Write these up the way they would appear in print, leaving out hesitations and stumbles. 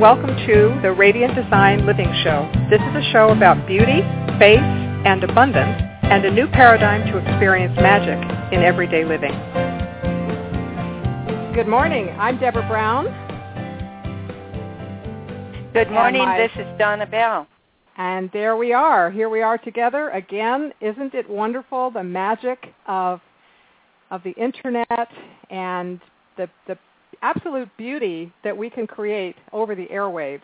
Welcome to the Radiant Design Living Show. This is a show about beauty, faith, and abundance, and a new paradigm to experience magic in everyday living. Good morning. I'm Deborah Brown. Good morning. This is Donna Bell. And there we are. Here we are together again. Isn't it wonderful, the magic of the Internet and the absolute beauty that we can create over the airwaves.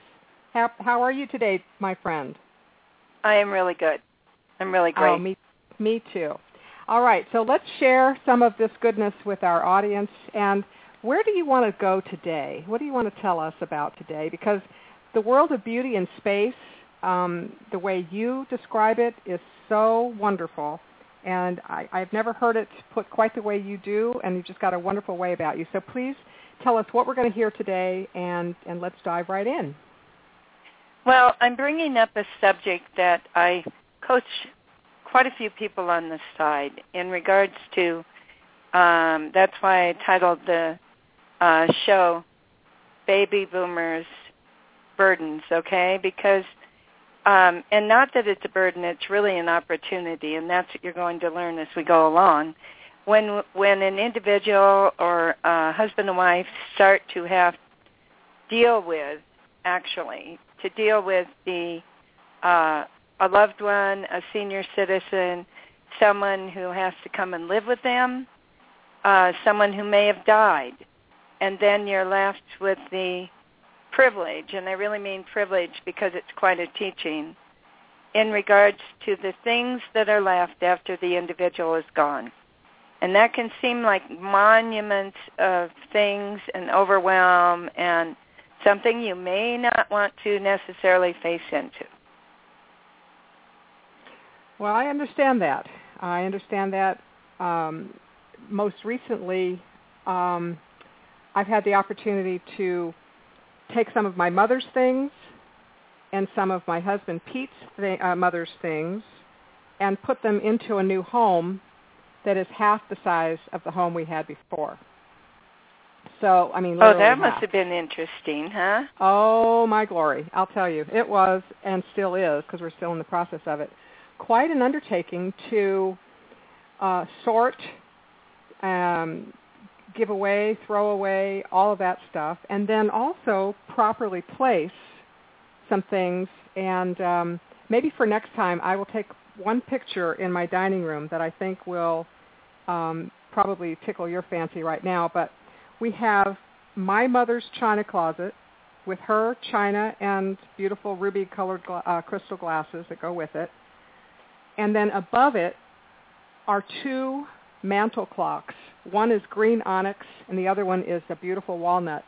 How are you today, my friend? I am really good. I'm really great. Oh, me too. All right, so let's share some of this goodness with our audience. And where do you want to go today? What do you want to tell us about today? Because the world of beauty and space, the way you describe it, is so wonderful. And I've never heard it put quite the way you do, and you've just got a wonderful way about you. So please tell us what we're going to hear today, and let's dive right in. Well, I'm bringing up a subject that I coach quite a few people on the side in regards to, that's why I titled the show Baby Boomers Burdens, okay? Because and not that it's a burden, it's really an opportunity, and that's what you're going to learn as we go along. When an individual or a husband and wife start to deal with the a loved one, a senior citizen, someone who has to come and live with them, someone who may have died, and then you're left with the privilege, and I really mean privilege because it's quite a teaching, in regards to the things that are left after the individual is gone. And that can seem like monuments of things and overwhelm and something you may not want to necessarily face into. Well, I understand that. Most recently, I've had the opportunity to take some of my mother's things and some of my husband Pete's mother's things and put them into a new home that is half the size of the home we had before. So, I mean, literally that must have been interesting, huh? Oh, my glory. I'll tell you. It was, and still is, because we're still in the process of it, quite an undertaking to sort, give away, throw away, all of that stuff, and then also properly place some things. And maybe for next time, I will take one picture in my dining room that I think will probably tickle your fancy right now. But we have my mother's china closet with her china and beautiful ruby-colored crystal glasses that go with it. And then above it are two mantle clocks. One is green onyx, and the other one is a beautiful walnut.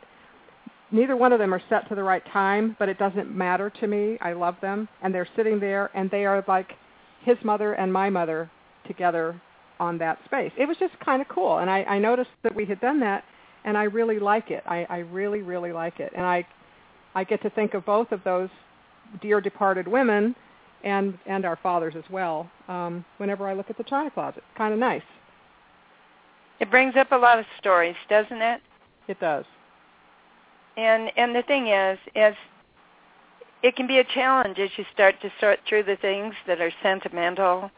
Neither one of them are set to the right time, but it doesn't matter to me. I love them, and they're sitting there, and they are like his mother and my mother together on that space. It was just kind of cool, and I noticed that we had done that, and I really like it. I really, really like it, and I get to think of both of those dear departed women and our fathers as well whenever I look at the china closet. Kind of nice. It brings up a lot of stories, doesn't it? It does. And the thing is it can be a challenge as you start to sort through the things that are sentimental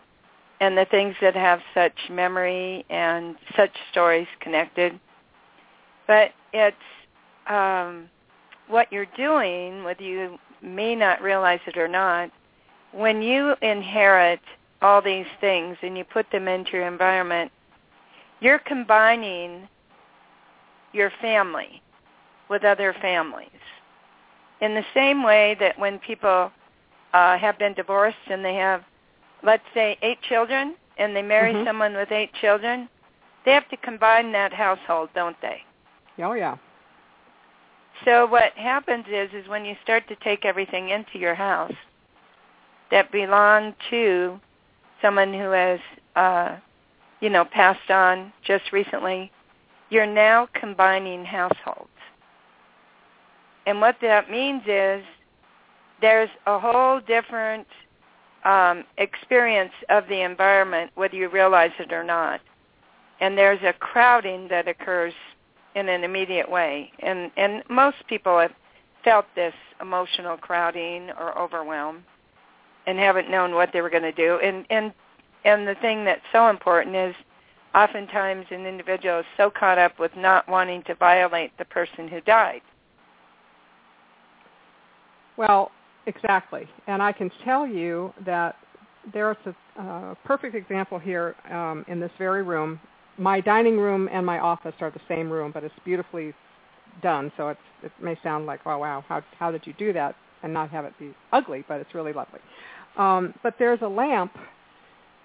and the things that have such memory and such stories connected. But it's what you're doing, whether you may not realize it or not, when you inherit all these things and you put them into your environment, you're combining your family with other families. In the same way that when people have been divorced and they have, let's say, 8 children, and they marry mm-hmm. someone with 8 children, they have to combine that household, don't they? Oh, yeah. So what happens is when you start to take everything into your house that belonged to someone who has passed on just recently, you're now combining households. And what that means is there's a whole different experience of the environment, whether you realize it or not. And there's a crowding that occurs in an immediate way. And most people have felt this emotional crowding or overwhelm and haven't known what they were going to do. And the thing that's so important is oftentimes an individual is so caught up with not wanting to violate the person who died. Well, exactly. And I can tell you that there's a perfect example here in this very room. My dining room and my office are the same room, but it's beautifully done. So it may sound like, oh, wow, how did you do that and not have it be ugly? But it's really lovely. But there's a lamp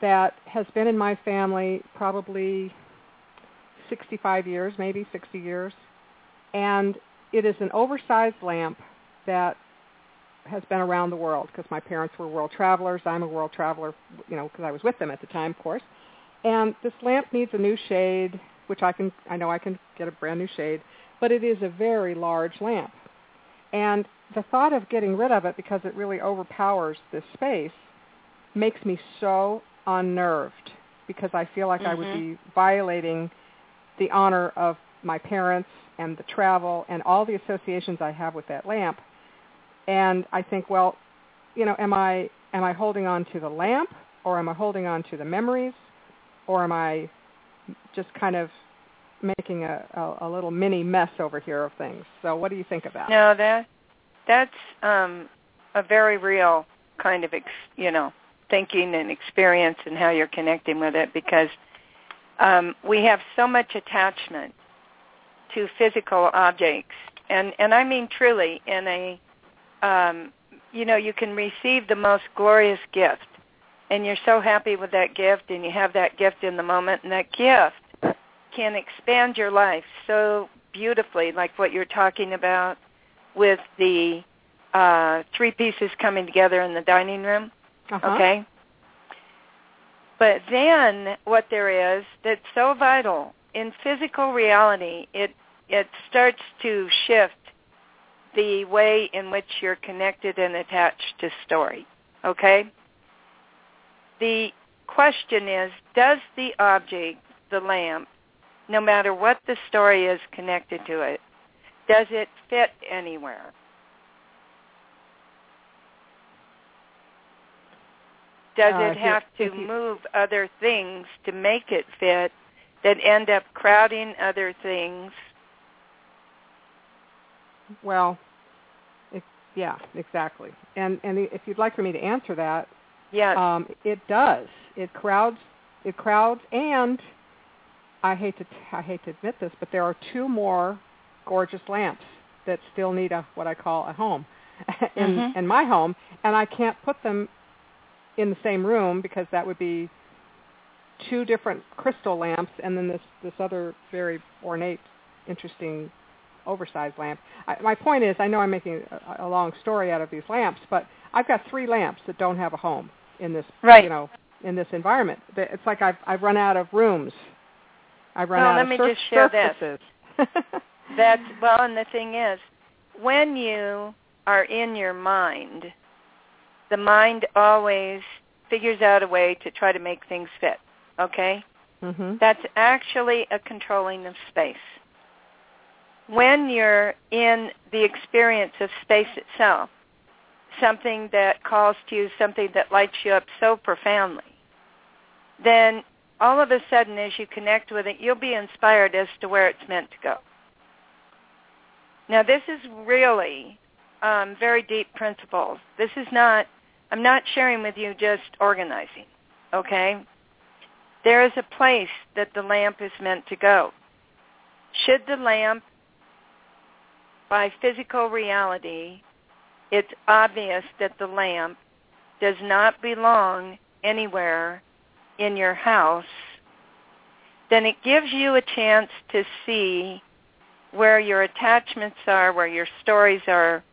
that has been in my family probably 65 years, maybe 60 years. And it is an oversized lamp that has been around the world because my parents were world travelers. I'm a world traveler, you know, because I was with them at the time, of course. And this lamp needs a new shade, which I know I can get a brand new shade, but it is a very large lamp. And the thought of getting rid of it because it really overpowers this space makes me so unnerved because I feel like I would be violating the honor of my parents and the travel and all the associations I have with that lamp. And I think, well, you know, am I holding on to the lamp, or am I holding on to the memories, or am I just kind of making a little mini mess over here of things? So what do you think about? No, that's a very real kind of thinking and experience and how you're connecting with it, because we have so much attachment to physical objects, and I mean truly in a you can receive the most glorious gift, and you're so happy with that gift, and you have that gift in the moment, and that gift can expand your life so beautifully, like what you're talking about with the three pieces coming together in the dining room, okay? But then what there is that's so vital, in physical reality, it starts to shift the way in which you're connected and attached to story, okay? The question is, does the object, the lamp, no matter what the story is connected to it, does it fit anywhere? Does it have to move other things to make it fit that end up crowding other things? Well, yeah, exactly. And if you'd like for me to answer that, yes. It does. It crowds, and I hate to admit this, but there are two more gorgeous lamps that still need what I call a home in my home, and I can't put them in the same room because that would be two different crystal lamps, and then this other very ornate, interesting oversized lamp. My point is, I know I'm making a long story out of these lamps, but I've got three lamps that don't have a home in this, in this environment. It's like I've run out of rooms. I've run out of surfaces. Let me just share this. And the thing is, when you are in your mind, the mind always figures out a way to try to make things fit, okay? Mm-hmm. That's actually a controlling of space. When you're in the experience of space itself, something that calls to you, something that lights you up so profoundly, then all of a sudden as you connect with it, you'll be inspired as to where it's meant to go. Now this is really very deep principles. This is not, I'm not sharing with you just organizing, okay? There is a place that the lamp is meant to go. Should the lamp, by physical reality, it's obvious that the lamp does not belong anywhere in your house, then it gives you a chance to see where your attachments are, where your stories are,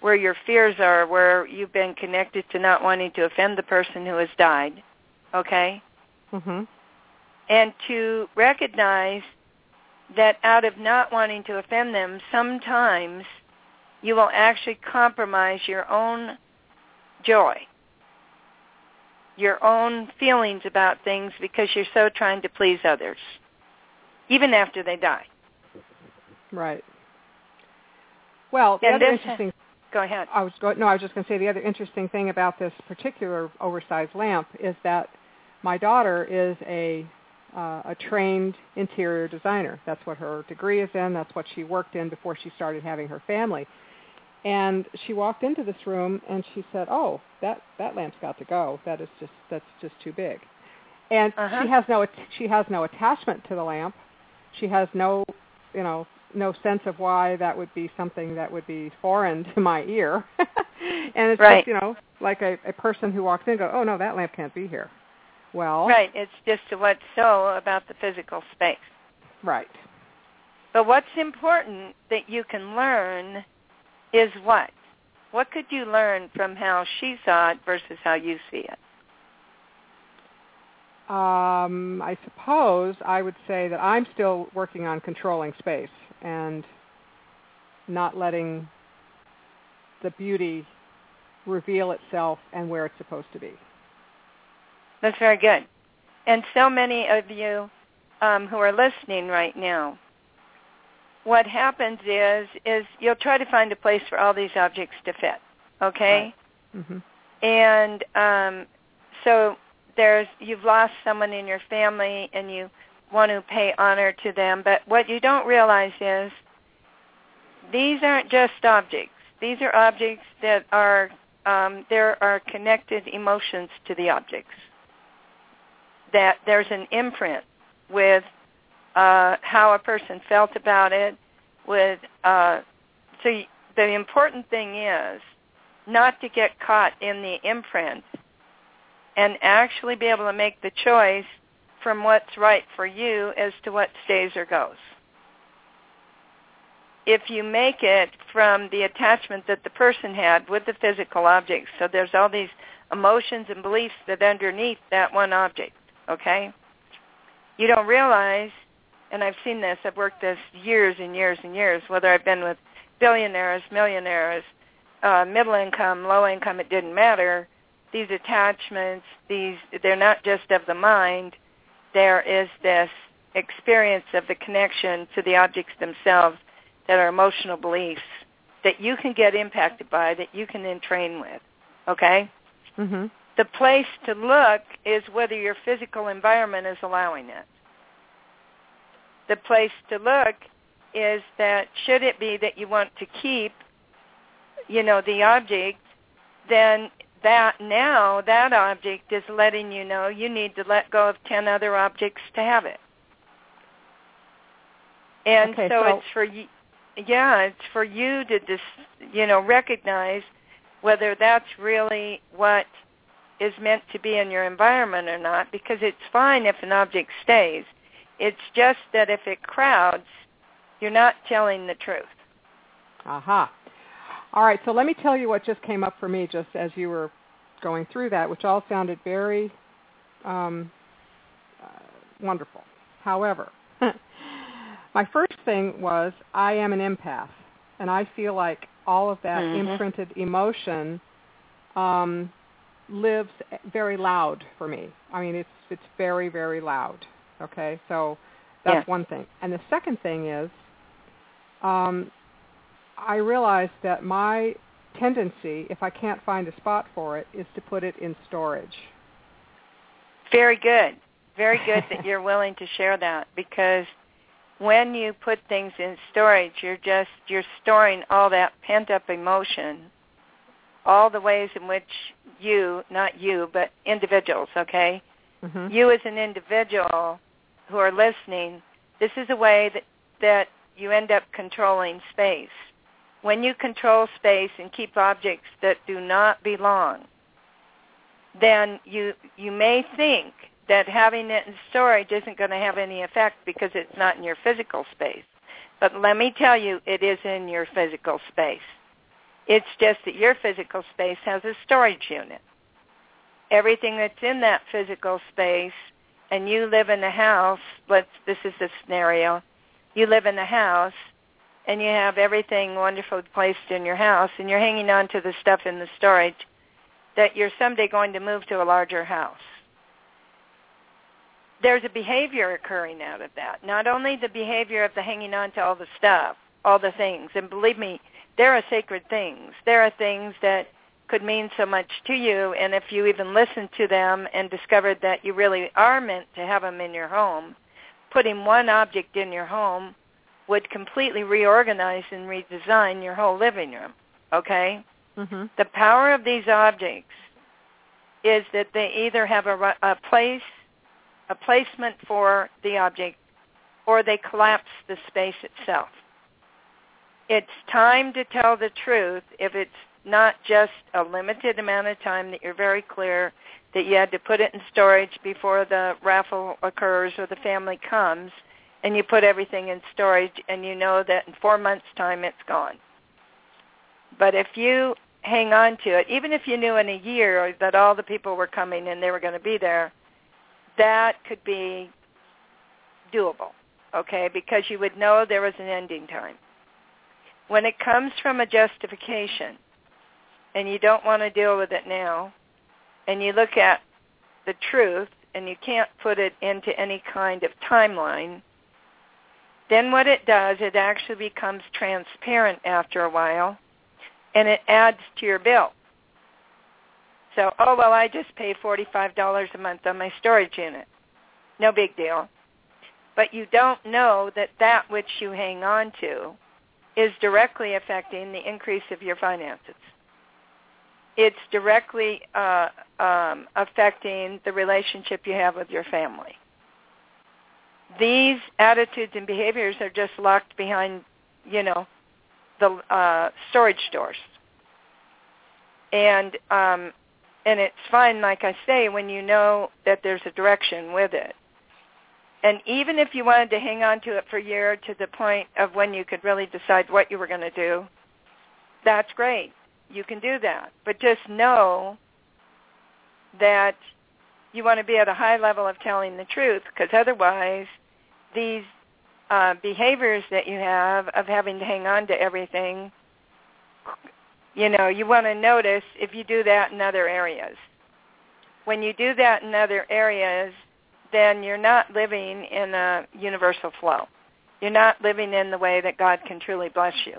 where your fears are, where you've been connected to not wanting to offend the person who has died, okay? Mm-hmm. And to recognize that out of not wanting to offend them, sometimes you will actually compromise your own joy, your own feelings about things because you're so trying to please others, even after they die. Right. Well, the other interesting... Go ahead. I was just going to say the other interesting thing about this particular oversized lamp is that my daughter is a trained interior designer. That's what her degree is in. That's what she worked in before she started having her family. And she walked into this room and she said, "Oh, that lamp's got to go. That's just too big." And she has no attachment to the lamp. She has no sense of why that would be something that would be foreign to my ear. And it's right. Just, like a person who walks in and goes, "Oh, no, that lamp can't be here." Well, right. It's just what's so about the physical space. Right. But what's important that you can learn is what? What could you learn from how she saw it versus how you see it? I suppose I would say that I'm still working on controlling space and not letting the beauty reveal itself and where it's supposed to be. That's very good. And so many of you who are listening right now, what happens is you'll try to find a place for all these objects to fit, okay? Right. Mm-hmm. And so... you've lost someone in your family and you want to pay honor to them, but what you don't realize is these aren't just objects. These are objects that are, there are connected emotions to the objects, that there's an imprint with how a person felt about it. So the important thing is not to get caught in the imprint, and actually be able to make the choice from what's right for you as to what stays or goes. If you make it from the attachment that the person had with the physical object, so there's all these emotions and beliefs that are underneath that one object, okay? You don't realize, and I've seen this, I've worked this years and years and years, whether I've been with billionaires, millionaires, middle income, low income, it didn't matter. These attachments, they're not just of the mind. There is this experience of the connection to the objects themselves that are emotional beliefs that you can get impacted by, that you can then train with, okay? Mm-hmm. The place to look is whether your physical environment is allowing it. The place to look is that should it be that you want to keep, the object, then... That object is letting you know you need to let go of 10 other objects to have it. And okay, so it's for you to recognize whether that's really what is meant to be in your environment or not, because it's fine if an object stays. It's just that if it crowds, you're not telling the truth. Aha. Uh-huh. All right, so let me tell you what just came up for me just as you were going through that, which all sounded very wonderful. However, my first thing was I am an empath, and I feel like all of that imprinted emotion lives very loud for me. I mean, it's very, very loud, okay? So that's one thing. And the second thing is... I realized that my tendency, if I can't find a spot for it, is to put it in storage. Very good. Very good that you're willing to share that, because when you put things in storage, you're storing all that pent-up emotion, all the ways in which not you, but individuals, okay? Mm-hmm. You as an individual who are listening, this is a way that you end up controlling space. When you control space and keep objects that do not belong, then you may think that having it in storage isn't going to have any effect because it's not in your physical space. But let me tell you, it is in your physical space. It's just that your physical space has a storage unit. Everything that's in that physical space, and you live in a house, this is the scenario, you live in a house, and you have everything wonderful placed in your house, and you're hanging on to the stuff in the storage that you're someday going to move to a larger house. There's a behavior occurring out of that, not only the behavior of the hanging on to all the stuff, all the things, and believe me, there are sacred things. There are things that could mean so much to you, and if you even listened to them and discovered that you really are meant to have them in your home, putting one object in your home would completely reorganize and redesign your whole living room, okay? Mm-hmm. The power of these objects is that they either have a placement for the object, or they collapse the space itself. It's time to tell the truth if it's not just a limited amount of time that you're very clear that you had to put it in storage before the raffle occurs or the family comes, and you put everything in storage and you know that in 4 months' time it's gone. But if you hang on to it, even if you knew in a year that all the people were coming and they were going to be there, that could be doable, okay, because you would know there was an ending time. When it comes from a justification, and you don't want to deal with it now, and you look at the truth, and you can't put it into any kind of timeline, then what it does, it actually becomes transparent after a while, and it adds to your bill. So, oh, well, I just pay $45 a month on my storage unit. No big deal. But you don't know that that which you hang on to is directly affecting the increase of your finances. It's directly affecting the relationship you have with your family. These attitudes and behaviors are just locked behind, you know, the storage doors. And it's fine, like I say, when you know that there's a direction with it. And even if you wanted to hang on to it for a year to the point of when you could really decide what you were going to do, that's great. You can do that. But just know that you want to be at a high level of telling the truth, because otherwise these behaviors that you have of having to hang on to everything, you know, you want to notice if you do that in other areas. When you do that in other areas, then you're not living in a universal flow. You're not living in the way that God can truly bless you.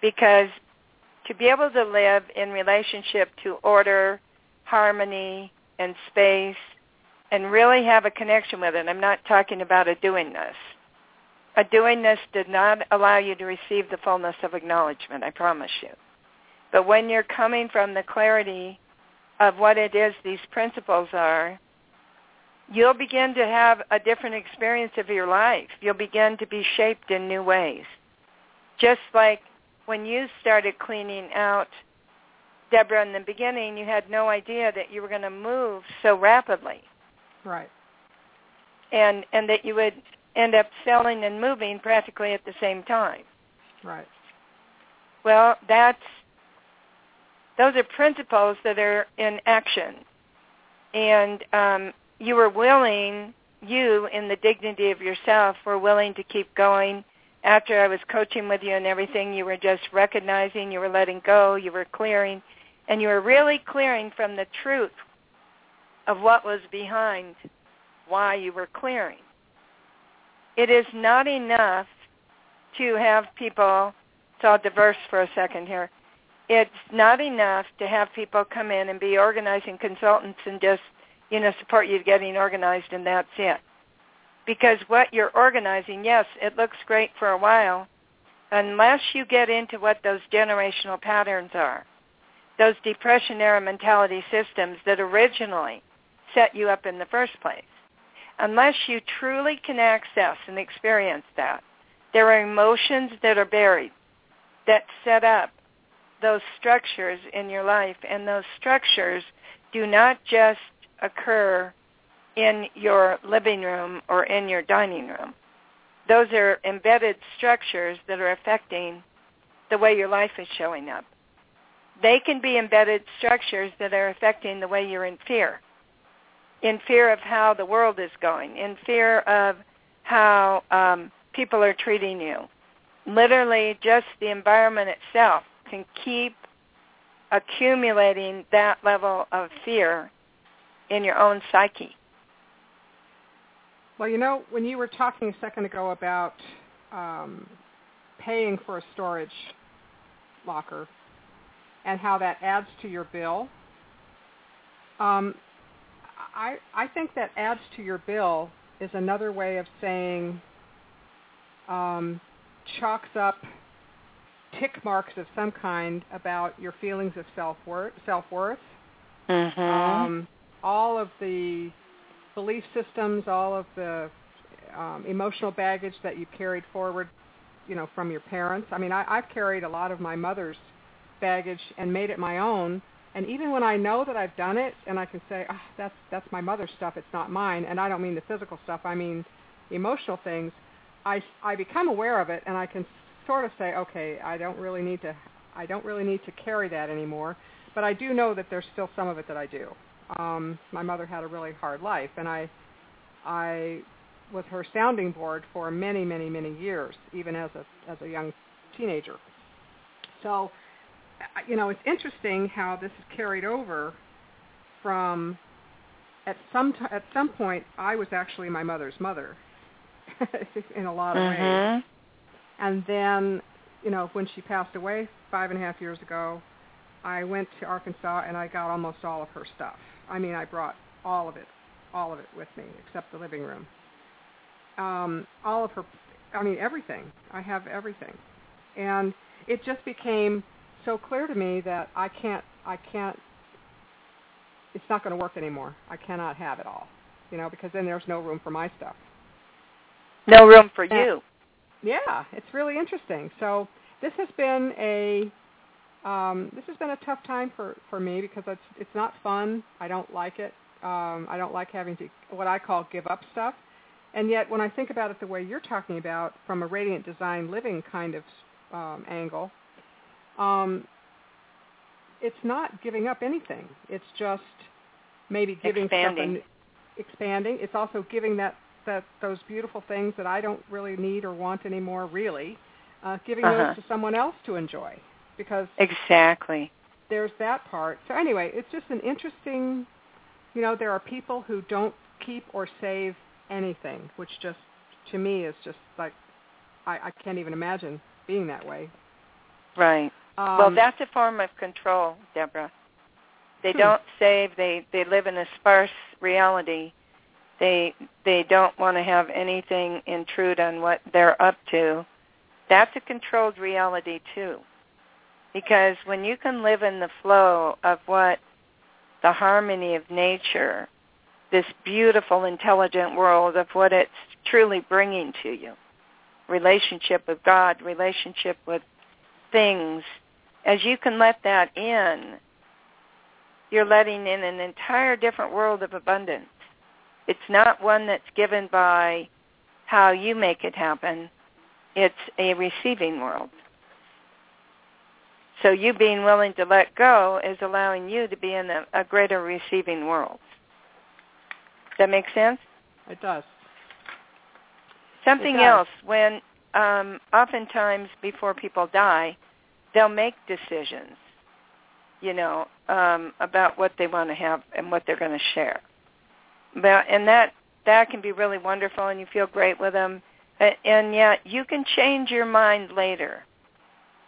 Because to be able to live in relationship to order, harmony, and space, and really have a connection with it, I'm not talking about a doingness. A doingness did not allow you to receive the fullness of acknowledgement, I promise you. But when you're coming from the clarity of what it is these principles are, you'll begin to have a different experience of your life. You'll begin to be shaped in new ways. Just like when you started cleaning out, Deborah, in the beginning, you had no idea that you were going to move so rapidly. Right. And that you would end up selling and moving practically at the same time. Right. Well, those are principles that are in action. And you were willing, you in the dignity of yourself, were willing to keep going. After I was coaching with you and everything, you were just recognizing, you were letting go, you were clearing, and you were really clearing from the truth of what was behind why you were clearing. It is not enough to have people, it's all diverse for a second here, it's not enough to have people come in and be organizing consultants and just, you know, support you getting organized and that's it. Because what you're organizing, yes, it looks great for a while, unless you get into what those generational patterns are, those depression-era mentality systems that originally set you up in the first place. Unless you truly can access and experience that, there are emotions that are buried that set up those structures in your life, and those structures do not just occur in your living room or in your dining room. Those are embedded structures that are affecting the way your life is showing up. They can be embedded structures that are affecting the way you're in fear of how the world is going, in fear of how people are treating you. Literally, just the environment itself can keep accumulating that level of fear in your own psyche. Well, you know, when you were talking a second ago about paying for storage locker and how that adds to your bill. I think that adds to your bill is another way of saying chalks up tick marks of some kind about your feelings of self-worth. Mm-hmm. All of the belief systems, all of the emotional baggage that you carried forward, from your parents. I mean, I've carried a lot of my mother's baggage and made it my own. And even when I know that I've done it and I can say, oh, that's my mother's stuff, it's not mine, and I don't mean the physical stuff, I mean emotional things, I become aware of it and I can sort of say, okay, I don't really need to carry that anymore. But I do know that there's still some of it that I do. My mother had a really hard life, and I was her sounding board for many, many, many years, even as a young teenager. So, it's interesting how this is carried over from at some point I was actually my mother's mother in a lot of mm-hmm. ways. And then, when she passed away 5.5 years ago, I went to Arkansas and I got almost all of her stuff. I mean, I brought all of it with me, except the living room. Everything. I have everything. And it just became so clear to me that I can't, it's not going to work anymore. I cannot have it all, because then there's no room for my stuff. No room for you. Yeah, it's really interesting. So this has been a tough time for me because it's not fun. I don't like it. I don't like having to, what I call, give up stuff. And yet when I think about it the way you're talking about, from a Radiant Design Living kind of angle, it's not giving up anything. It's just maybe giving expanding. Stuff and expanding. It's also giving that those beautiful things that I don't really need or want anymore, really, giving those to someone else to enjoy, because exactly there's that part. So anyway, it's just an interesting, there are people who don't keep or save anything, which just, to me, is just like, I can't even imagine being that way. Right. That's a form of control, Deborah. They don't save. They live in a sparse reality. They don't want to have anything intrude on what they're up to. That's a controlled reality, too, because when you can live in the flow of what the harmony of nature, this beautiful, intelligent world, of what it's truly bringing to you, relationship with God, relationship with things, as you can let that in, you're letting in an entire different world of abundance. It's not one that's given by how you make it happen. It's a receiving world. So you being willing to let go is allowing you to be in a greater receiving world. Does that make sense? It does. Something else, when oftentimes before people die, they'll make decisions, about what they want to have and what they're going to share. And that can be really wonderful, and you feel great with them. And yet you can change your mind later.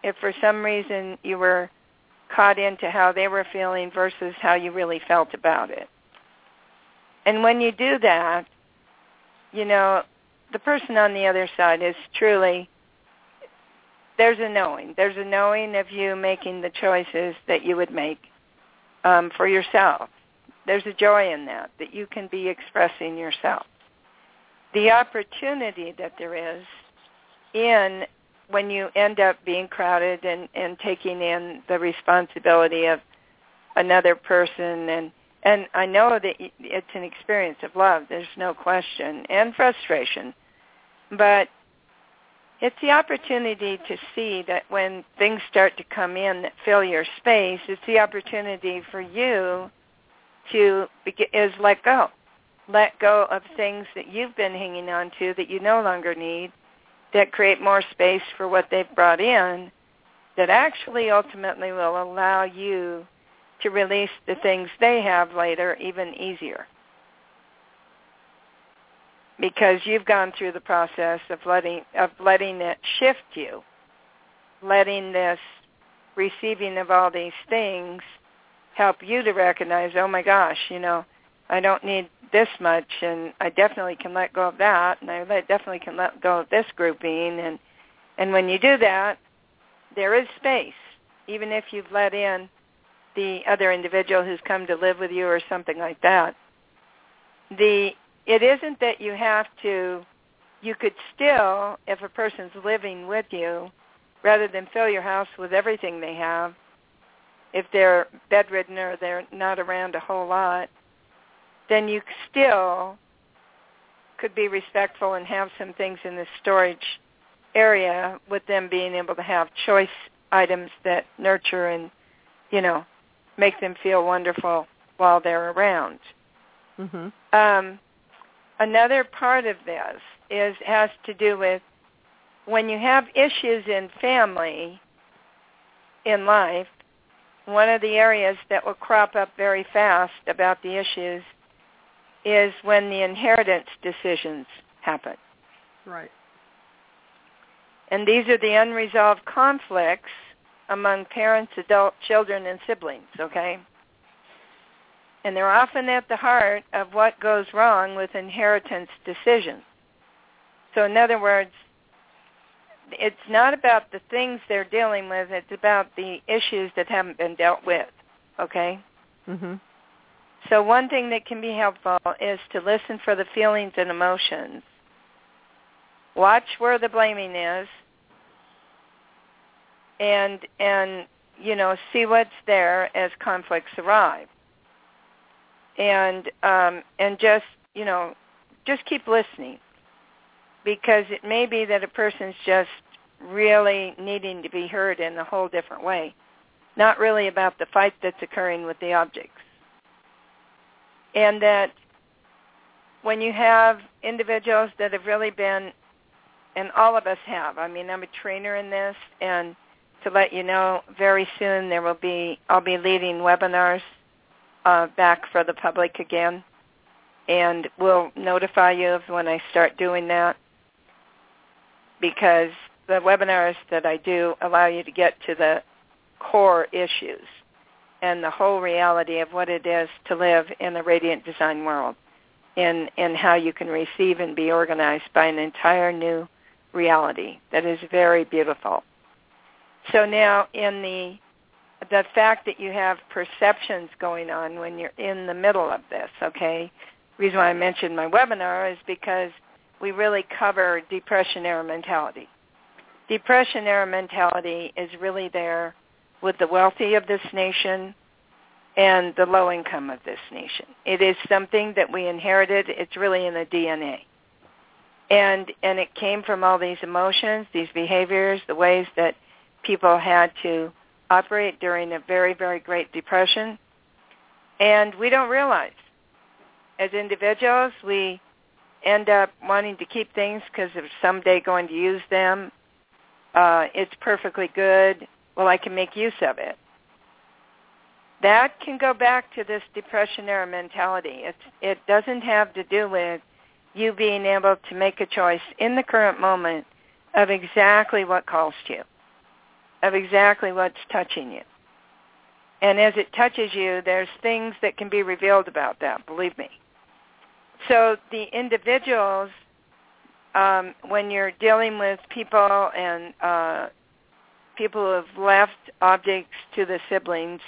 If for some reason you were caught into how they were feeling versus how you really felt about it. And when you do that, the person on the other side is truly, there's a knowing. There's a knowing of you making the choices that you would make for yourself. There's a joy in that you can be expressing yourself. The opportunity that there is in when you end up being crowded and taking in the responsibility of another person. And I know that it's an experience of love, there's no question, and frustration. But it's the opportunity to see that when things start to come in that fill your space, it's the opportunity for you to is let go. Let go of things that you've been hanging on to that you no longer need, that create more space for what they've brought in, that actually ultimately will allow you to release the things they have later even easier. Because you've gone through the process of letting it shift you, letting this receiving of all these things help you to recognize, oh my gosh, you know, I don't need this much, and I definitely can let go of that, and I definitely can let go of this grouping. And when you do that, there is space, even if you've let in the other individual who's come to live with you or something like that. It isn't that you have to, you could still, if a person's living with you, rather than fill your house with everything they have, if they're bedridden or they're not around a whole lot, then you still could be respectful and have some things in the storage area with them being able to have choice items that nurture and, you know, make them feel wonderful while they're around. Mm-hmm. Another part of this has to do with when you have issues in family, in life, one of the areas that will crop up very fast about the issues is when the inheritance decisions happen. Right. And these are the unresolved conflicts among parents, adults, children, and siblings, okay? And they're often at the heart of what goes wrong with inheritance decisions. So in other words, it's not about the things they're dealing with, it's about the issues that haven't been dealt with, okay? Mm-hmm. So one thing that can be helpful is to listen for the feelings and emotions. Watch where the blaming is, and you know, see what's there as conflicts arrive. And just, you know, just keep listening, because it may be that a person's just really needing to be heard in a whole different way, not really about the fight that's occurring with the objects. And that when you have individuals that have really been, and all of us have, I mean, I'm a trainer in this, and to let you know, very soon I'll be leading webinars back for the public again, and we'll notify you of when I start doing that, because the webinars that I do allow you to get to the core issues and the whole reality of what it is to live in the radiant design world, and how you can receive and be organized by an entire new reality that is very beautiful. So now in the fact that you have perceptions going on when you're in the middle of this, okay? The reason why I mentioned my webinar is because we really cover depression era mentality. Depression era mentality is really there with the wealthy of this nation and the low income of this nation. It is something that we inherited. It's really in the DNA. And it came from all these emotions, these behaviors, the ways that people had to operate during a very, very great depression. And we don't realize. As individuals, we end up wanting to keep things because they're someday going to use them. It's perfectly good. Well, I can make use of it. That can go back to this depression era mentality. It doesn't have to do with you being able to make a choice in the current moment of exactly what calls to you, of exactly what's touching you. And as it touches you, there's things that can be revealed about that, believe me. So the individuals, when you're dealing with people and people who have left objects to the siblings,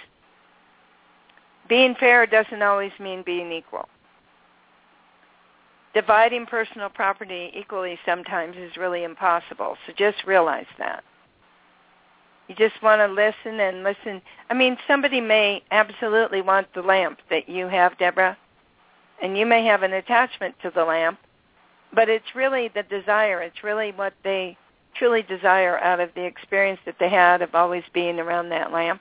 being fair doesn't always mean being equal. Dividing personal property equally sometimes is really impossible, so just realize that. You just want to listen and listen. I mean, somebody may absolutely want the lamp that you have, Deborah, and you may have an attachment to the lamp, but it's really the desire. It's really what they truly desire out of the experience that they had of always being around that lamp.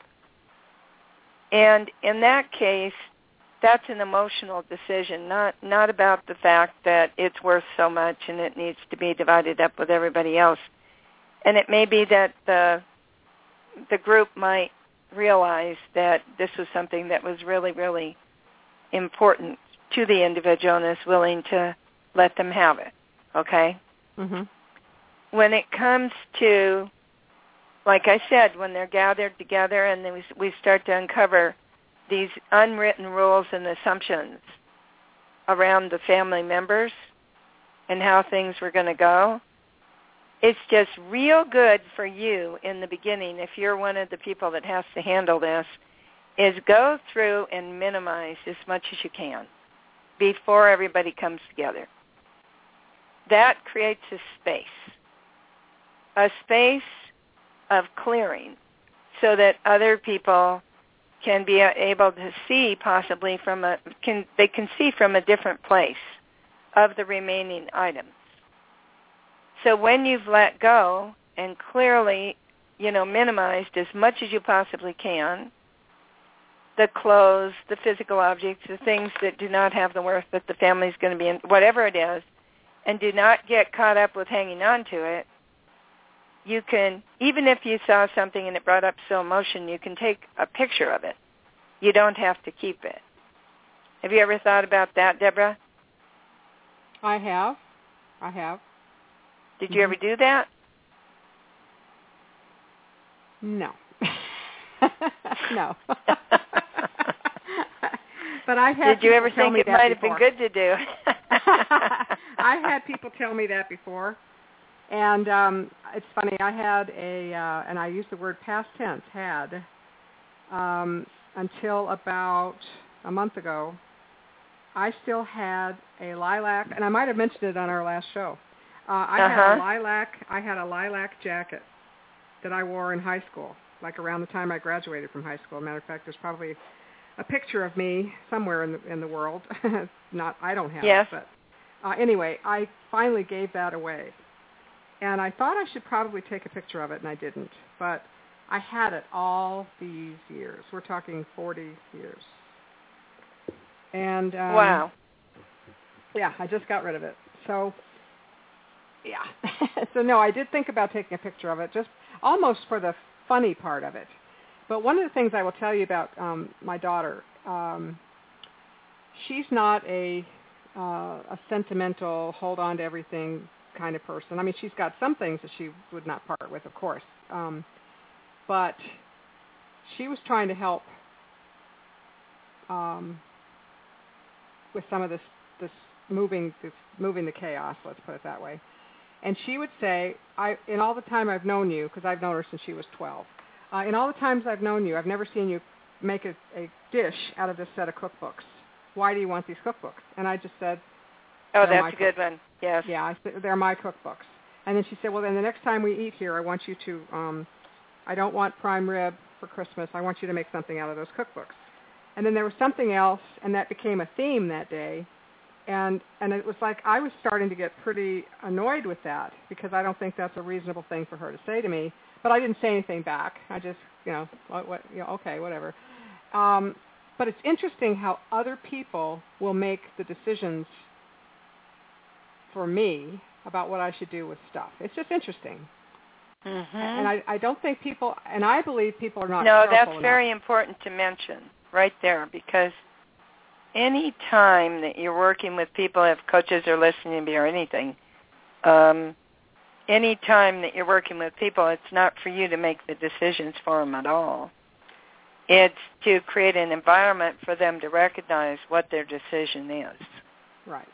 And in that case, that's an emotional decision, not about the fact that it's worth so much and it needs to be divided up with everybody else. And it may be that the group might realize that this was something that was really, really important to the individual and is willing to let them have it, okay? Mm-hmm. When it comes to like I said, when they're gathered together and we start to uncover these unwritten rules and assumptions around the family members and how things were going to go, it's just real good for you in the beginning, if you're one of the people that has to handle this, is go through and minimize as much as you can before everybody comes together. That creates a space of clearing, so that other people can be able to see possibly from they can see from a different place of the remaining items. So when you've let go and clearly, minimized as much as you possibly can, the clothes, the physical objects, the things that do not have the worth that the family's going to be in, whatever it is, and do not get caught up with hanging on to it, you can, even if you saw something and it brought up some emotion, you can take a picture of it. You don't have to keep it. Have you ever thought about that, Deborah? I have. Did you ever do that? No. No. But I had. Did you ever think it might have been good to do? I had people tell me that before, and it's funny. I had and I use the word past tense, had, until about a month ago. I still had a lilac, and I might have mentioned it on our last show. I had a lilac jacket that I wore in high school, like around the time I graduated from high school. Matter of fact, there's probably a picture of me somewhere in the world. I don't have it, but anyway, I finally gave that away, and I thought I should probably take a picture of it, and I didn't. But I had it all these years. We're talking 40 years. And wow. Yeah, I just got rid of it. So. Yeah. So, no, I did think about taking a picture of it, just almost for the funny part of it. But one of the things I will tell you about my daughter, she's not a sentimental, hold-on-to-everything kind of person. I mean, she's got some things that she would not part with, of course. But she was trying to help with some of this moving the chaos, let's put it that way. And she would say, in all the time I've known you, because I've known her since she was 12, in all the times I've known you, I've never seen you make a dish out of this set of cookbooks. Why do you want these cookbooks? And I just said, oh, that's a good one. Yes. Yeah, they're my cookbooks. And then she said, well, then the next time we eat here, I want you to, I don't want prime rib for Christmas. I want you to make something out of those cookbooks. And then there was something else, and that became a theme that day. And it was like I was starting to get pretty annoyed with that, because I don't think that's a reasonable thing for her to say to me. But I didn't say anything back. I just, okay, whatever. But it's interesting how other people will make the decisions for me about what I should do with stuff. It's just interesting. Mm-hmm. And I don't think people, and I believe people are not careful enough. No, that's very important to mention right there, because any time that you're working with people, if coaches are listening to me or anything, any time that you're working with people, it's not for you to make the decisions for them at all. It's to create an environment for them to recognize what their decision is. Right.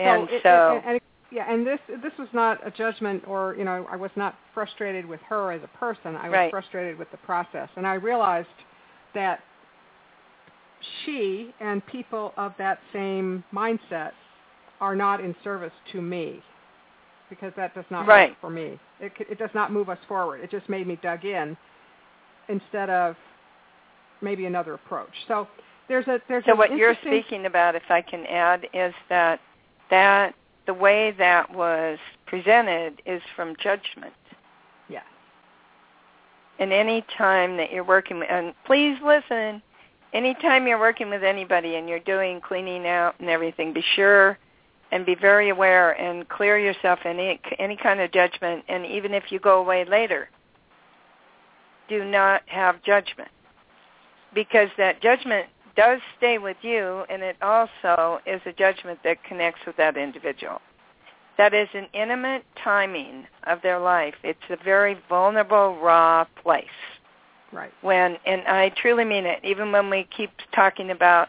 And and this was not a judgment, or I was not frustrated with her as a person. I was frustrated with the process, and I realized that she and people of that same mindset are not in service to me, because that does not work for me. It does not move us forward. It just made me dug in instead of maybe another approach. So there's what you're speaking about, if I can add, is that the way that was presented is from judgment. Yes. And any time that you're working with, and please listen. Anytime you're working with anybody and you're doing cleaning out and everything, be sure and be very aware and clear yourself any kind of judgment. And even if you go away later, do not have judgment, because that judgment does stay with you, and it also is a judgment that connects with that individual. That is an intimate timing of their life. It's a very vulnerable, raw place. Right. When, and I truly mean it, even when we keep talking about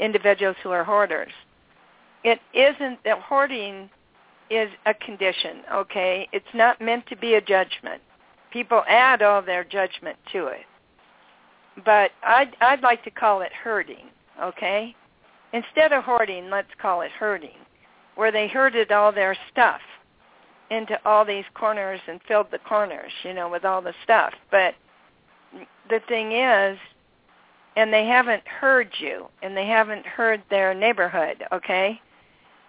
individuals who are hoarders, it isn't that hoarding is a condition, okay? It's not meant to be a judgment. People add all their judgment to it. But I'd like to call it herding, okay? Instead of hoarding, let's call it herding, where they herded all their stuff into all these corners and filled the corners, you know, with all the stuff. But the thing is, and they haven't heard you, and they haven't heard their neighborhood, okay?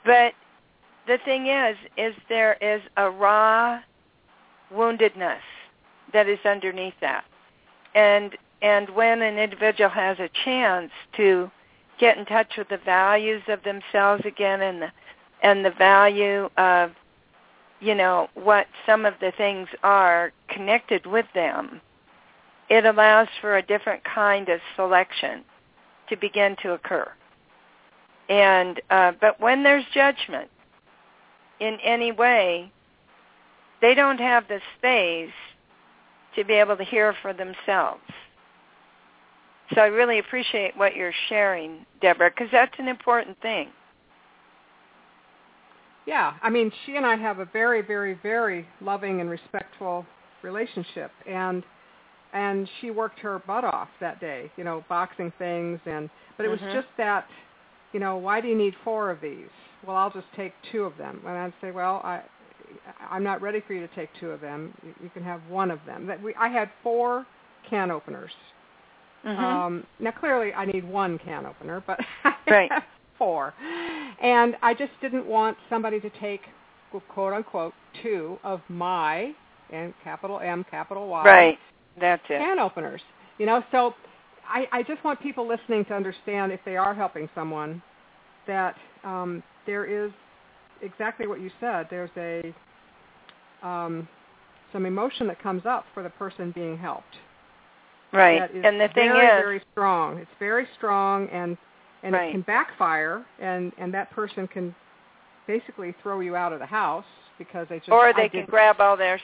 But the thing is there is a raw woundedness that is underneath that. And when an individual has a chance to get in touch with the values of themselves again and the value of, you know, what some of the things are connected with them, it allows for a different kind of selection to begin to occur. And but when there's judgment in any way, they don't have the space to be able to hear for themselves. So I really appreciate what you're sharing, Deborah, because that's an important thing. Yeah, I mean, she and I have a very, very, very loving and respectful relationship, and she worked her butt off that day, you know, boxing things, but it mm-hmm. was just that, you know, why do you need four of these? Well, I'll just take two of them. And I'd say, well, I'm not ready for you to take two of them. You can have one of them. I had four can openers. Mm-hmm. Now, clearly, I need one can opener, but right. I have four. And I just didn't want somebody to take, quote, unquote, two of my, and capital M, capital Y, right. That's it. Can openers. You know, so I just want people listening to understand, if they are helping someone, that there is exactly what you said. There's some emotion that comes up for the person being helped. Right. And the thing is very strong. It's very strong, and right. it can backfire, and that person can basically throw you out of the house because they just they can grab all their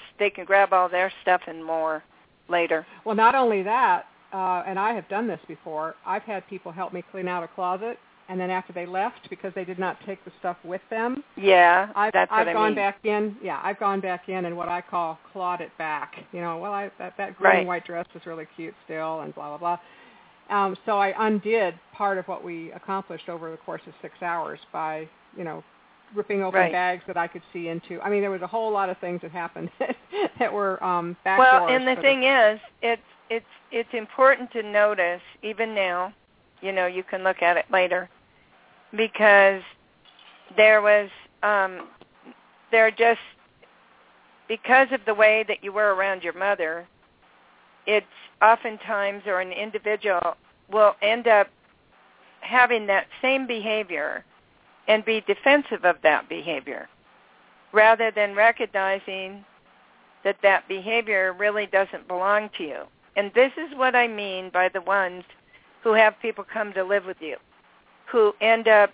stuff and more later. Well, not only that, and I have done this before. I've had people help me clean out a closet, and then after they left because they did not take the stuff with them. Yeah, I've gone back in and what I call clawed it back. You know, well, that green right. white dress was really cute still, and blah, blah, blah. So I undid part of what we accomplished over the course of 6 hours by, you know, ripping open right. bags that I could see into. I mean, there was a whole lot of things that happened that were back doors. Well, and the thing is, it's important to notice, even now, you know, you can look at it later, because there was, because of the way that you were around your mother, it's oftentimes, or an individual will end up having that same behavior and be defensive of that behavior, rather than recognizing that that behavior really doesn't belong to you. And this is what I mean by the ones who have people come to live with you, who end up,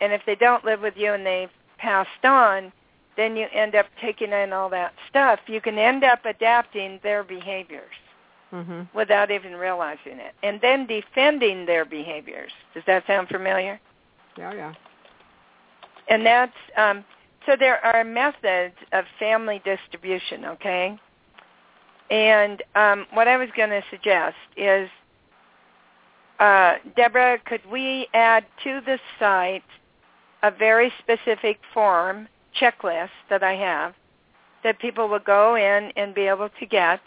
and if they don't live with you and they've passed on, then you end up taking in all that stuff. You can end up adapting their behaviors mm-hmm. without even realizing it, and then defending their behaviors. Does that sound familiar? Yeah, yeah. And that's, so there are methods of family distribution, okay? And what I was going to suggest is, Deborah, could we add to the site a very specific form checklist that I have that people will go in and be able to get?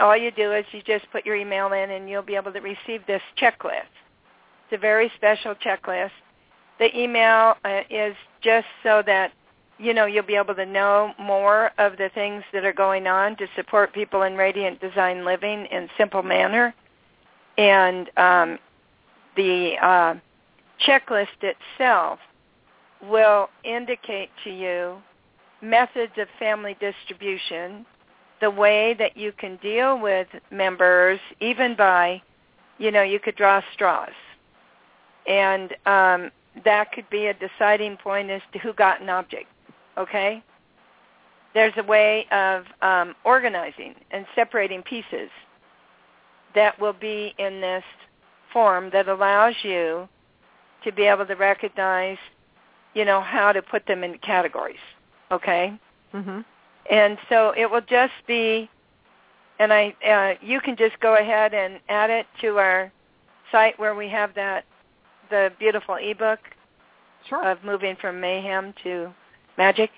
All you do is you just put your email in and you'll be able to receive this checklist. It's a very special checklist. The email is just so that, you know, you'll be able to know more of the things that are going on to support people in Radiant Design Living in simple manner. And the checklist itself will indicate to you methods of family distribution, the way that you can deal with members, even by, you know, you could draw straws. And that could be a deciding point as to who got an object. okay? There's a way of organizing and separating pieces that will be in this form that allows you to be able to recognize, you know, how to put them in categories, okay? Mm-hmm. And so it will just be, and you can just go ahead and add it to our site where we have the beautiful ebook of Moving from Mayhem to Magic.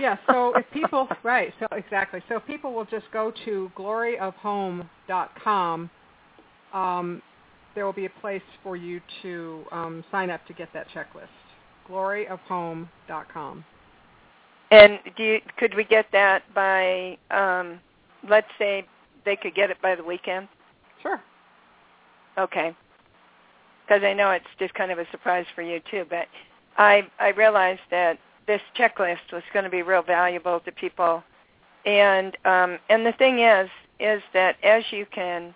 Yeah, so if people, right, so exactly. So if people will just go to gloryofhome.com, there will be a place for you to sign up to get that checklist, gloryofhome.com. And could we get that by, let's say they could get it by the weekend? Sure. Okay. Because I know it's just kind of a surprise for you, too, but I realized that this checklist was going to be real valuable to people. And the thing is that as you can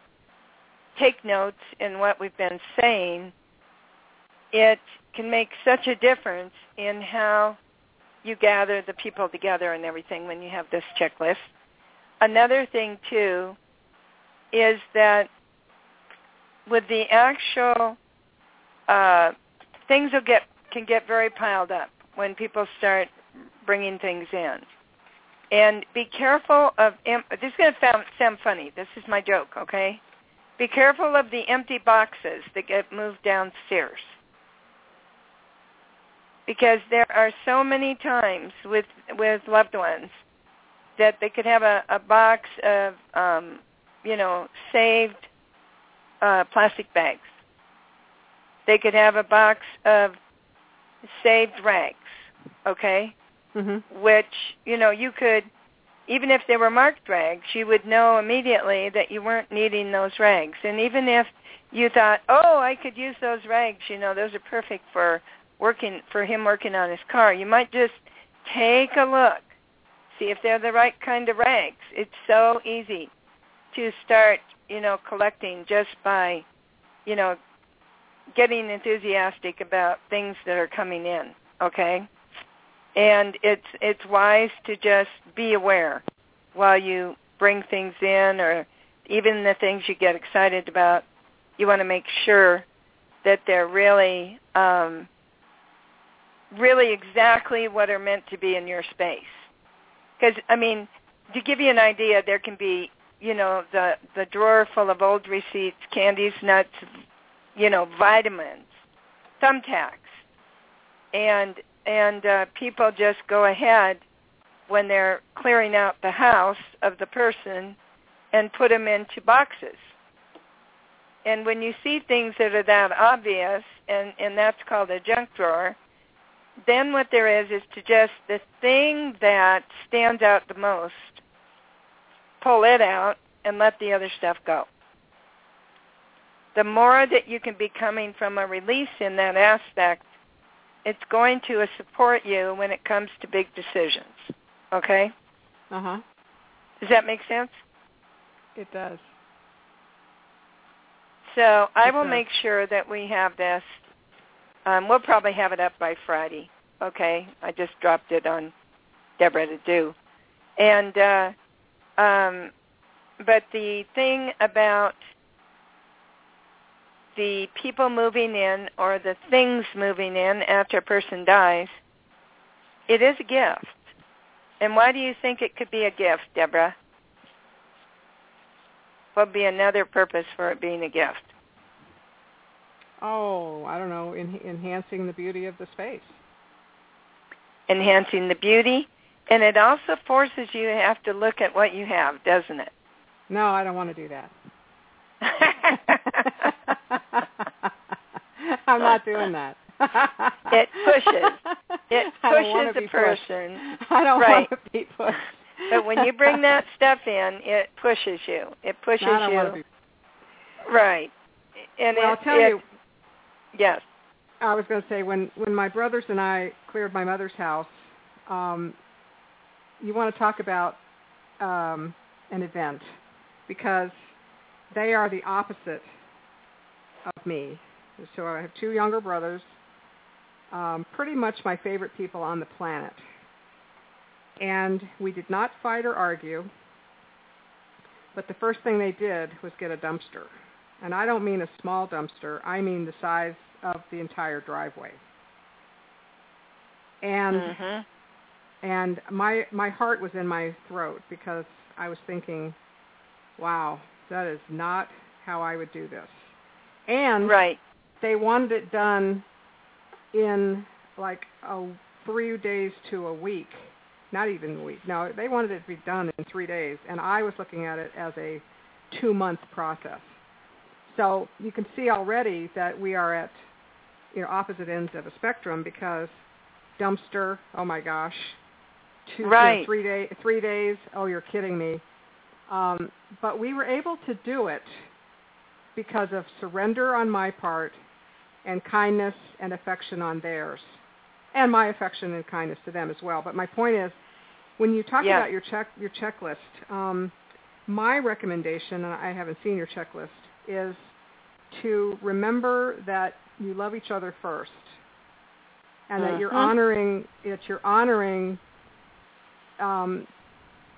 take notes in what we've been saying, it can make such a difference in how you gather the people together and everything when you have this checklist. Another thing, too, is that with the actual things can get very piled up when people start bringing things in. And be careful of, this is going to sound funny, this is my joke, okay? Be careful of the empty boxes that get moved downstairs. Because there are so many times with loved ones that they could have a box of, saved plastic bags. They could have a box of saved rags, okay? Mm-hmm. Which, you could, even if they were marked rags, you would know immediately that you weren't needing those rags. And even if you thought, oh, I could use those rags, those are perfect for him working on his car, you might just take a look, see if they're the right kind of rags. It's so easy to start, collecting just by, getting enthusiastic about things that are coming in, okay? And it's wise to just be aware while you bring things in, or even the things you get excited about, you want to make sure that they're really, really exactly what are meant to be in your space. Because, to give you an idea, there can be, the drawer full of old receipts, candies, nuts, vitamins, thumbtacks, and people just go ahead when they're clearing out the house of the person and put them into boxes. And when you see things that are that obvious, and that's called a junk drawer, then what there is to just the thing that stands out the most, pull it out and let the other stuff go. The more that you can be coming from a release in that aspect, it's going to support you when it comes to big decisions. Okay? Uh-huh. Does that make sense? It does. So I will make sure that we have this. We'll probably have it up by Friday. Okay? I just dropped it on Deborah to do. And but the thing about the people moving in, or the things moving in after a person dies, it is a gift. And why do you think it could be a gift, Deborah? What would be another purpose for it being a gift? Oh, I don't know, enhancing the beauty of the space. Enhancing the beauty, and it also forces you to have to look at what you have, doesn't it? No, I don't want to do that. I'm not doing that. It pushes the person. I don't want to be pushed. But when you bring that stuff in, it pushes you. It pushes you. Right. And well, I'll tell you. Yes. I was going to say, when my brothers and I cleared my mother's house, you want to talk about an event, because they are the opposite of me. So I have two younger brothers, pretty much my favorite people on the planet. and we did not fight or argue, but the first thing they did was get a dumpster. And I don't mean a small dumpster. I mean the size of the entire driveway. And and my heart was in my throat because I was thinking, wow, that is not how I would do this. And they wanted it done in like 3 days to a week, not even a week. No, they wanted it to be done in 3 days, and I was looking at it as a 2-month process. So you can see already that we are at, you know, opposite ends of a spectrum because dumpster, oh my gosh, you know, 3 days, oh, you're kidding me. But we were able to do it because of surrender on my part and kindness and affection on theirs, and my affection and kindness to them as well. But my point is, when you talk about your checklist, my recommendation, and I haven't seen your checklist, is to remember that you love each other first, and that you're honoring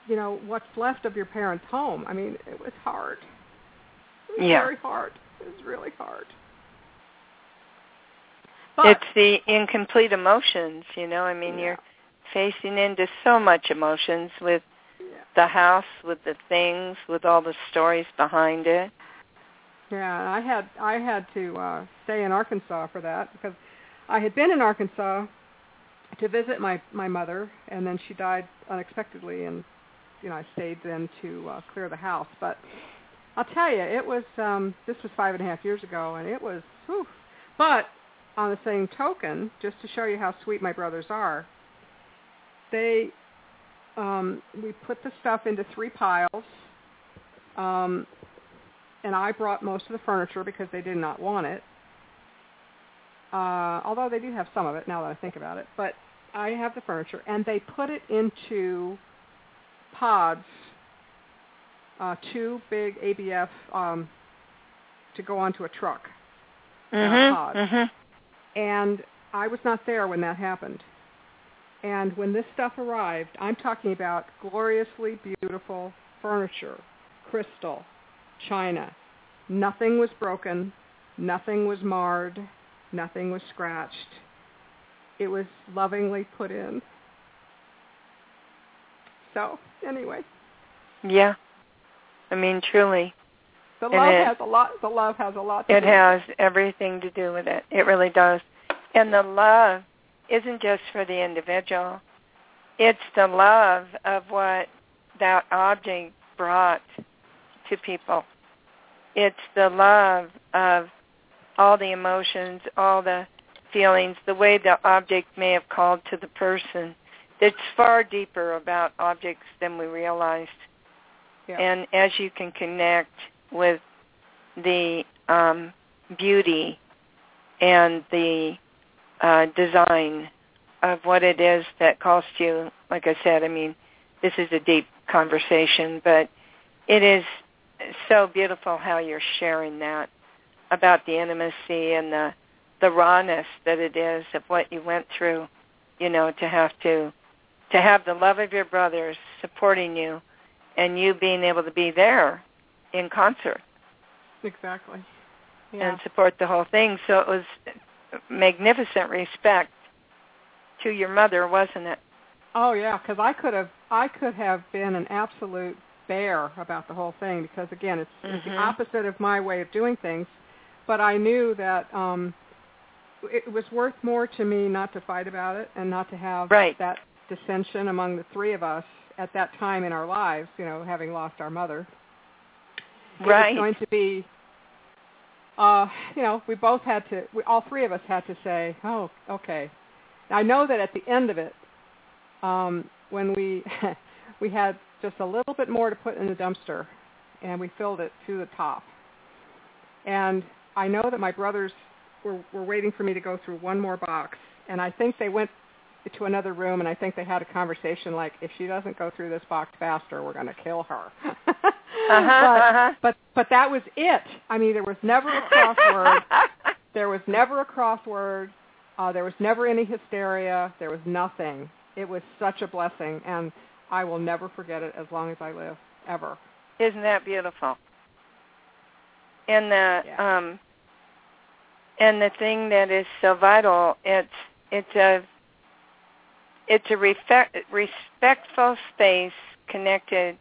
you know, what's left of your parents' home. I mean, it was hard. It was very hard. It was really hard. But it's the incomplete emotions, you know. I mean, you're facing into so much emotions with the house, with the things, with all the stories behind it. Yeah, I had to stay in Arkansas for that because I had been in Arkansas to visit my mother, and then she died unexpectedly, and you know I stayed then to clear the house. But I'll tell you, it was this was 5.5 years ago, and it was. Whew. But on the same token, just to show you how sweet my brothers are, they we put the stuff into 3 piles. And I brought most of the furniture because they did not want it. Although they do have some of it now that I think about it. But I have the furniture. And they put it into pods, 2 big ABF to go onto a truck. And I was not there when that happened. And when this stuff arrived, I'm talking about gloriously beautiful furniture, crystal, china. Nothing was broken. Nothing was marred. Nothing was scratched. It was lovingly put in. So, anyway. Yeah. I mean, truly. The love has a lot to do with it. It has everything to do with it. It really does. And the love isn't just for the individual. It's the love of what that object brought to people. It's the love of all the emotions, all the feelings, the way the object may have called to the person. It's far deeper about objects than we realized. Yeah. And as you can connect with the beauty and the design of what it is that calls to you, like I said, I mean, this is a deep conversation, but it is so beautiful how you're sharing that about the intimacy and the rawness that it is of what you went through, you know, to have the love of your brothers supporting you and you being able to be there in concert. Exactly. Yeah. And support the whole thing. So it was magnificent respect to your mother, wasn't it? Oh, yeah, because I could have been an absolute bear about the whole thing because, again, it's the opposite of my way of doing things. But I knew that it was worth more to me not to fight about it and not to have that dissension among the three of us at that time in our lives, you know, having lost our mother. It was going to be, you know, all three of us had to say, oh, okay. I know that at the end of it, when we we had just a little bit more to put in the dumpster, and we filled it to the top. And I know that my brothers were waiting for me to go through one more box, and I think they went to another room, and I think they had a conversation like, if she doesn't go through this box faster, we're going to kill her. But that was it. I mean, there was never a crossword. There was never any hysteria. There was nothing. It was such a blessing, and I will never forget it as long as I live, ever. Isn't that beautiful? And the and the thing that is so vital, it's a respectful space connected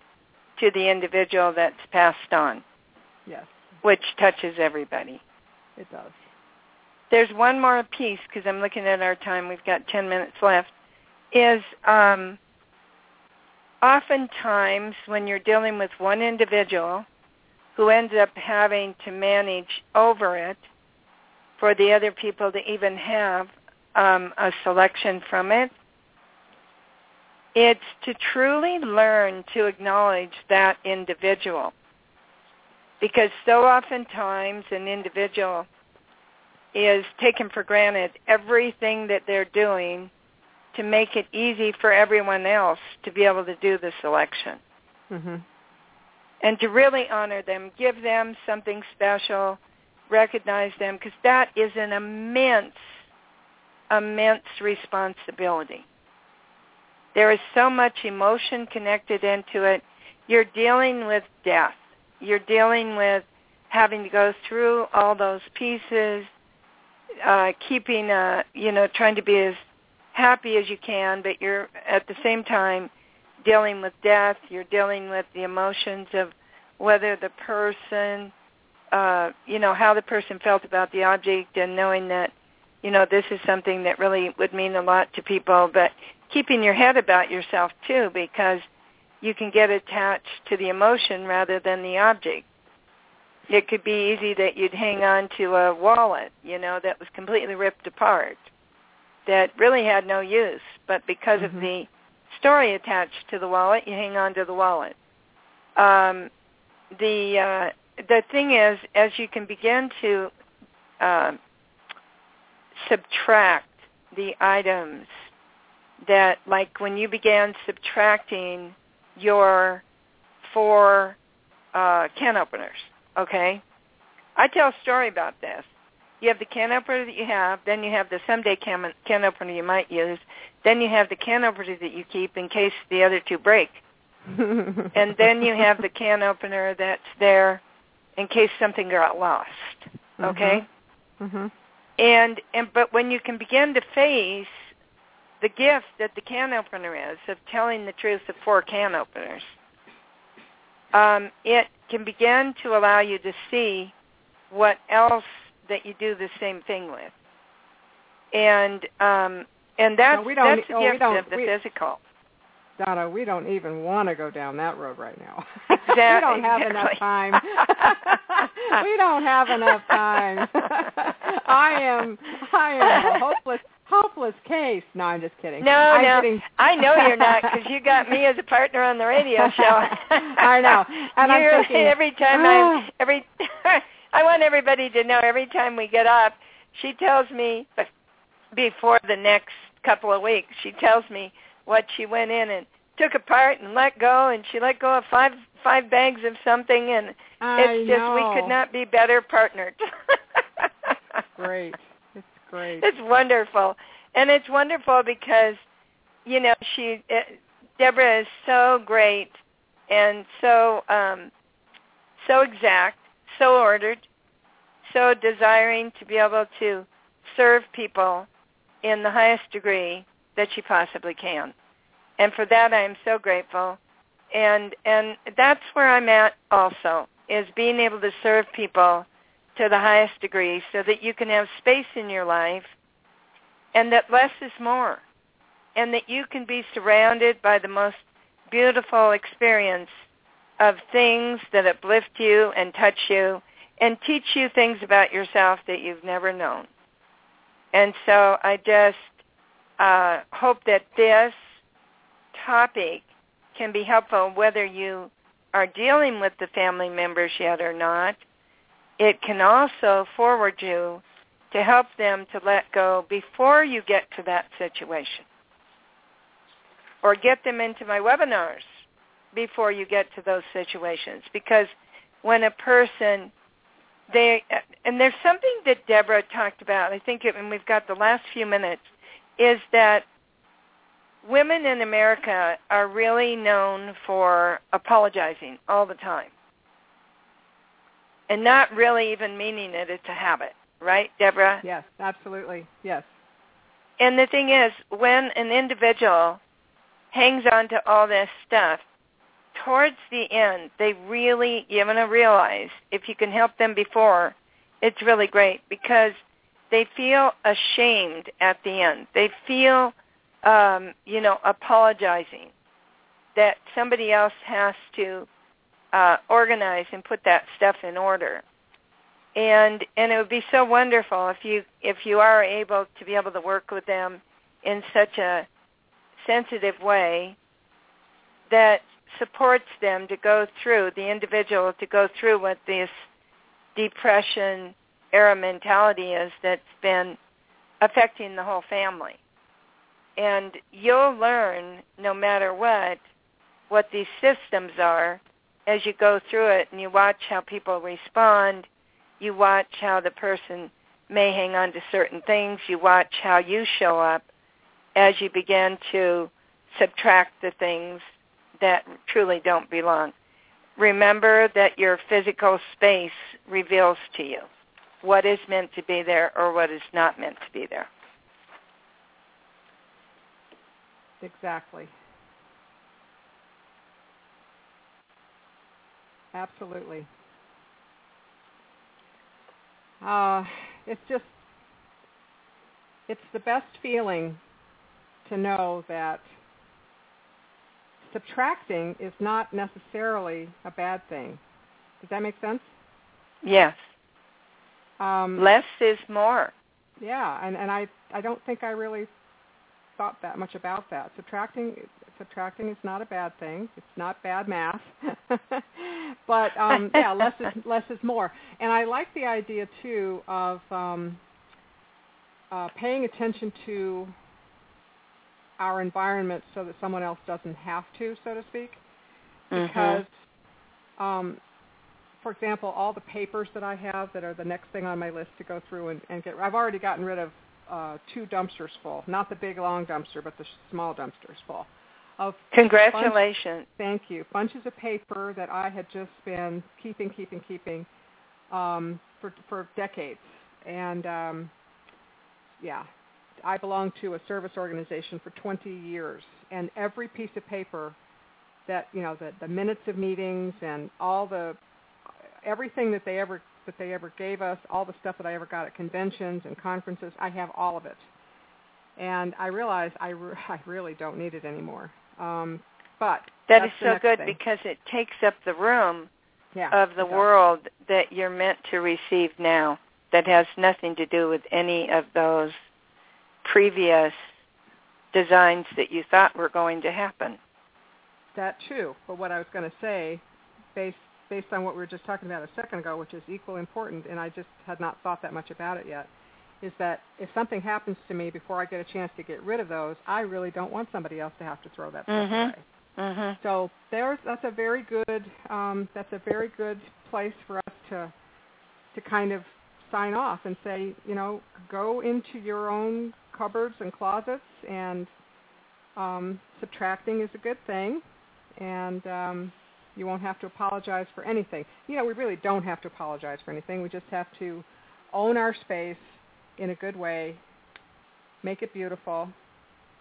to the individual that's passed on. Yes. Which touches everybody. It does. There's one more piece, because I'm looking at our time. We've got 10 minutes left. Is oftentimes when you're dealing with one individual who ends up having to manage over it for the other people to even have a selection from it, it's to truly learn to acknowledge that individual. Because so oftentimes an individual is taken for granted everything that they're doing to make it easy for everyone else to be able to do the selection. Mm-hmm. And to really honor them, give them something special, recognize them, because that is an immense, immense responsibility. There is so much emotion connected into it. You're dealing with death. You're dealing with having to go through all those pieces, keeping, trying to be as happy as you can, but you're at the same time dealing with death. You're dealing with the emotions of whether the person, how the person felt about the object, and knowing that, this is something that really would mean a lot to people, but keeping your head about yourself too, because you can get attached to the emotion rather than the object. It could be easy that you'd hang on to a wallet, that was completely ripped apart, that really had no use, but because mm-hmm. of the story attached to the wallet, you hang on to the wallet. The thing is, as you can begin to subtract the items, that like when you began subtracting your 4 can openers, okay? I tell a story about this. You have the can opener that you have, then you have the someday can opener you might use, then you have the can opener that you keep in case the other two break. And then you have the can opener that's there in case something got lost, okay? Mm-hmm. But when you can begin to face the gift that the can opener is, of telling the truth of 4 can openers, it can begin to allow you to see what else that you do the same thing with. And that's the gift of the physical. Donna, we don't even want to go down that road right now. Exactly. We don't have enough time. We don't have enough time. I am a hopeless case. No, I'm just kidding. No. Kidding. I know you're not, because you got me as a partner on the radio show. I know. And I'm thinking, I want everybody to know, every time we get up, she tells me, before the next couple of weeks, she tells me what she went in and took apart and let go, and she let go of five bags of something, and we could not be better partnered. Great. It's great. It's wonderful. And it's wonderful because, Deborah is so great and so exact, so ordered, so desiring to be able to serve people in the highest degree that she possibly can. And for that, I am so grateful. And that's where I'm at also, is being able to serve people to the highest degree so that you can have space in your life, and that less is more, and that you can be surrounded by the most beautiful experience of things that uplift you and touch you and teach you things about yourself that you've never known. And so I just hope that this topic can be helpful, whether you are dealing with the family members yet or not. It can also forward you to help them to let go before you get to that situation, or get them into my webinars before you get to those situations. Because when a person, there's something that Deborah talked about, I think, and we've got the last few minutes, is that women in America are really known for apologizing all the time and not really even meaning it. It's a habit, right, Deborah? Yes, absolutely, yes. And the thing is, when an individual hangs on to all this stuff, towards the end, they really, you're going to realize, if you can help them before, it's really great because they feel ashamed at the end. They feel, apologizing that somebody else has to organize and put that stuff in order. And it would be so wonderful if you are able to be able to work with them in such a sensitive way that supports them to go through, the individual to go through what this depression era mentality is that's been affecting the whole family. And you'll learn, no matter what these systems are as you go through it, and you watch how people respond, you watch how the person may hang on to certain things, you watch how you show up as you begin to subtract the things that truly don't belong. Remember that your physical space reveals to you what is meant to be there or what is not meant to be there. Exactly. Absolutely. It's the best feeling to know that subtracting is not necessarily a bad thing. Does that make sense? Yes. Less is more. Yeah, and I don't think I really thought that much about that. Subtracting is not a bad thing. It's not bad math. But less is more. And I like the idea too of paying attention to our environment so that someone else doesn't have to, so to speak, because, for example, all the papers that I have that are the next thing on my list to go through and get, I've already gotten rid of 2 dumpsters full, not the big, long dumpster, but the small dumpsters full. Of Congratulations. Thank you. Bunches of paper that I had just been keeping for decades. And, I belonged to a service organization for 20 years, and every piece of paper that, the minutes of meetings and all the everything that they ever gave us, all the stuff that I ever got at conventions and conferences, I have all of it. And I realized I really don't need it anymore. But that is so good because it takes up the room of the world that you're meant to receive now. That has nothing to do with any of those previous designs that you thought were going to happen. That too. But what I was going to say, based on what we were just talking about a second ago, which is equally important, and I just had not thought that much about it yet, is that if something happens to me before I get a chance to get rid of those, I really don't want somebody else to have to throw that stuff away. So that's a very good place for us to kind of sign off and say, go into your own cupboards and closets, and subtracting is a good thing, and you won't have to apologize for anything. We really don't have to apologize for anything. We just have to own our space in a good way, make it beautiful,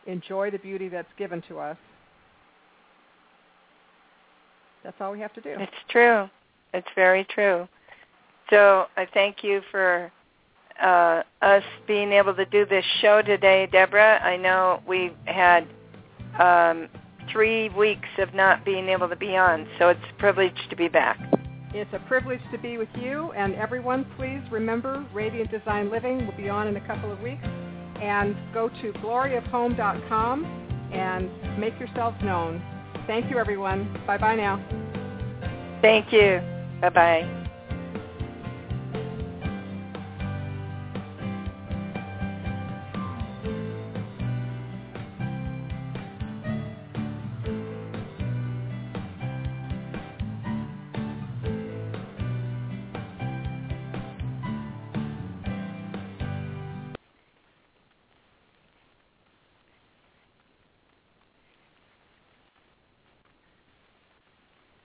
enjoy the beauty that's given to us. That's all we have to do. It's true. It's very true. So I thank you for us being able to do this show today, Deborah. I know we had 3 weeks of not being able to be on, so it's a privilege to be back. It's a privilege to be with you, and everyone, please remember Radiant Design Living will be on in a couple of weeks, and go to gloryofhome.com and make yourselves known. Thank you, everyone. Bye-bye now. Thank you. Bye-bye.